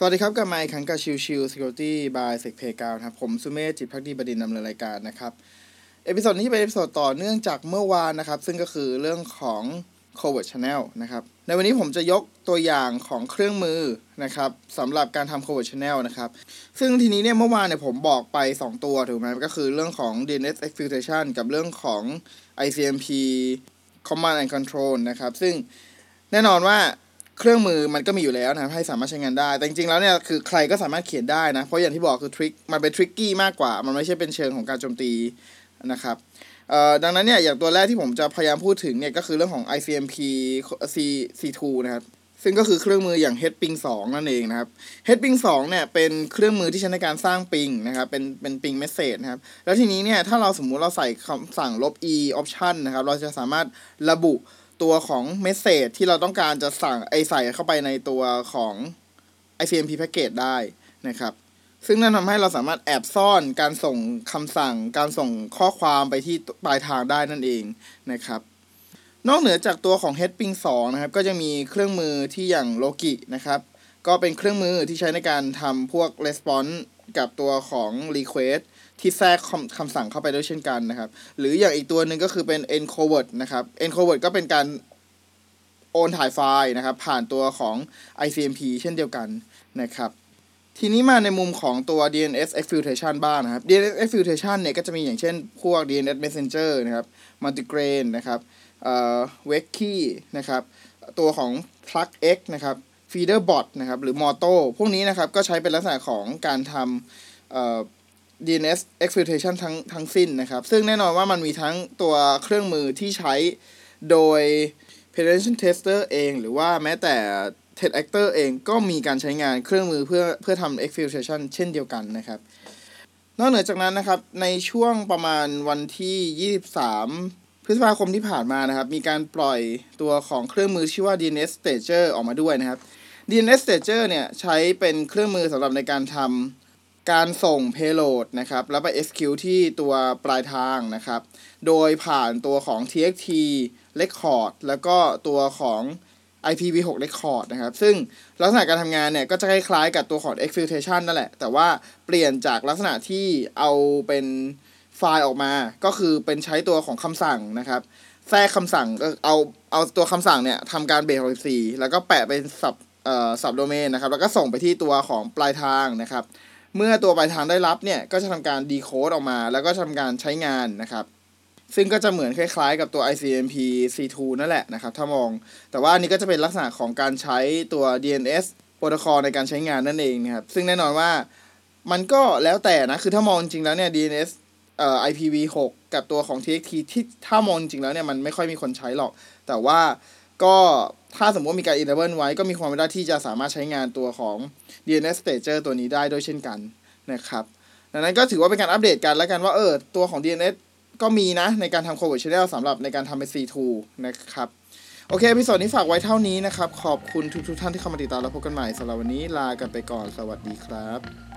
สวัสดีครับกับmykhangkaชิว security by sectechau ครับผมสุเมธจิตภักดีบดินทร์ดำเนินรายการนะครับเอพิโซดนี้เป็นเอพิโซดต่อเนื่องจากเมื่อวานนะครับซึ่งก็คือเรื่องของ covert channel นะครับในวันนี้ผมจะยกตัวอย่างของเครื่องมือนะครับสำหรับการทำ covert channel นะครับซึ่งทีนี้เนี่ยเมื่อวานเนี่ยผมบอกไป2ตัวถูกไหมก็คือเรื่องของ DNS exfiltration กับเรื่องของ icmp command and control นะครับซึ่งแน่นอนว่าเครื่องมือมันก็มีอยู่แล้วนะครับให้สามารถใช้งานได้แต่จริงๆแล้วเนี่ยคือใครก็สามารถเขียนได้นะเพราะอย่างที่บอกคือทริคมันเป็นทริกกี้มากกว่ามันไม่ใช่เป็นเชิงของการโจมตีนะครับดังนั้นเนี่ยอย่างตัวแรกที่ผมจะพยายามพูดถึงเนี่ยก็คือเรื่องของ ICMP C2 นะครับซึ่งก็คือเครื่องมืออย่าง Hping2 นั่นเองนะครับ Hping2 เนี่ยเป็นเครื่องมือที่ใช้ในการสร้างปิงนะครับเป็นปิงเมสเสจนะครับแล้วทีนี้เนี่ยถ้าเราสมมุติเราใส่คำสั่งลบ e option นะครับเราจะสามารถระบุตัวของเมสเสจที่เราต้องการจะสั่งใส่เข้าไปในตัวของ ICMP package ได้นะครับซึ่งนั่นทำให้เราสามารถแอบซ่อนการส่งคำสั่งการส่งข้อความไปที่ปลายทางได้นั่นเองนะครับนอกเหนือจากตัวของ Hping2 นะครับก็จะมีเครื่องมือที่อย่าง Loki นะครับก็เป็นเครื่องมือที่ใช้ในการทำพวก response กับตัวของ request ที่แทรกคำสั่งเข้าไปด้วยเช่นกันนะครับหรืออย่างอีกตัวหนึ่งก็คือเป็น encoded นะครับ encoded ก็เป็นการโอนถ่ายไฟล์นะครับผ่านตัวของ ICMP เช่นเดียวกันนะครับทีนี้มาในมุมของตัว DNS exfiltration บ้างนะครับ DNS exfiltration เนี่ยก็จะมีอย่างเช่นพวก DNS messenger นะครับ MultiGrain นะครับWekby นะครับตัวของ PlugX นะครับ feeder bot นะครับหรือ Moto พวกนี้นะครับก็ใช้เป็นลักษณะของการทำDNS exfiltration ทั้งสิ้นนะครับซึ่งแน่นอนว่ามันมีทั้งตัวเครื่องมือที่ใช้โดย penetration tester เองหรือว่าแม้แต่ threat actor เองก็มีการใช้งานเครื่องมือเพื่อทำ exfiltration เช่นเดียวกันนะครับนอกเหนือจากนั้นนะครับในช่วงประมาณวันที่ 23 พฤษภาคมที่ผ่านมานะครับมีการปล่อยตัวของเครื่องมือชื่อว่า DNS Stager ออกมาด้วยนะครับ DNS Stager เนี่ยใช้เป็นเครื่องมือสำหรับในการทำการส่ง payload นะครับแล้วไป execute ที่ตัวปลายทางนะครับโดยผ่านตัวของ TXT Record แล้วก็ตัวของ IPv6 Record นะครับซึ่งลักษณะการทำงานเนี่ยก็จะคล้ายๆกับตัวของ exfiltration นั่นแหละแต่ว่าเปลี่ยนจากลักษณะที่เอาเป็นไฟล์ออกมาก็คือเป็นใช้ตัวของคำสั่งนะครับแทรกคำสั่งเอาตัวคำสั่งเนี่ยทำการ base 64แล้วก็แปะเป็นsub domain นะครับแล้วก็ส่งไปที่ตัวของปลายทางนะครับเมื่อตัวปลายทางได้รับเนี่ยก็จะทำการดีโคดออกมาแล้วก็ทำการใช้งานนะครับซึ่งก็จะเหมือนคล้ายๆกับตัว ICMP C2 นั่นแหละนะครับถ้ามองแต่ว่านี้ก็จะเป็นลักษณะของการใช้ตัว DNS โปรโตคอลในการใช้งานนั่นเองนะครับซึ่งแน่นอนว่ามันก็แล้วแต่นะคือถ้ามองจริงแล้วเนี่ย DNS IPv6 กับตัวของ TXT ที่ถ้ามองจริงแล้วเนี่ยมันไม่ค่อยมีคนใช้หรอกแต่ว่าก็ถ้าสมมติมีการ enable ไว้ก็มีความเป็นได้ที่จะสามารถใช้งานตัวของ DNS Stager ตัวนี้ได้ด้วยเช่นกันนะครับดังนั้นก็ถือว่าเป็นการอัปเดตกันแล้วกันว่าตัวของ DNS ก็มีนะในการทำ covert channel สำหรับในการทำเป็น C2 นะครับโอเคพิซอดนี้ฝากไว้เท่านี้นะครับขอบคุณทุกท่านที่เข้ามาติดตามแล้วพบกันใหม่สำหรับวันนี้ลากันไปก่อนสวัสดีครับ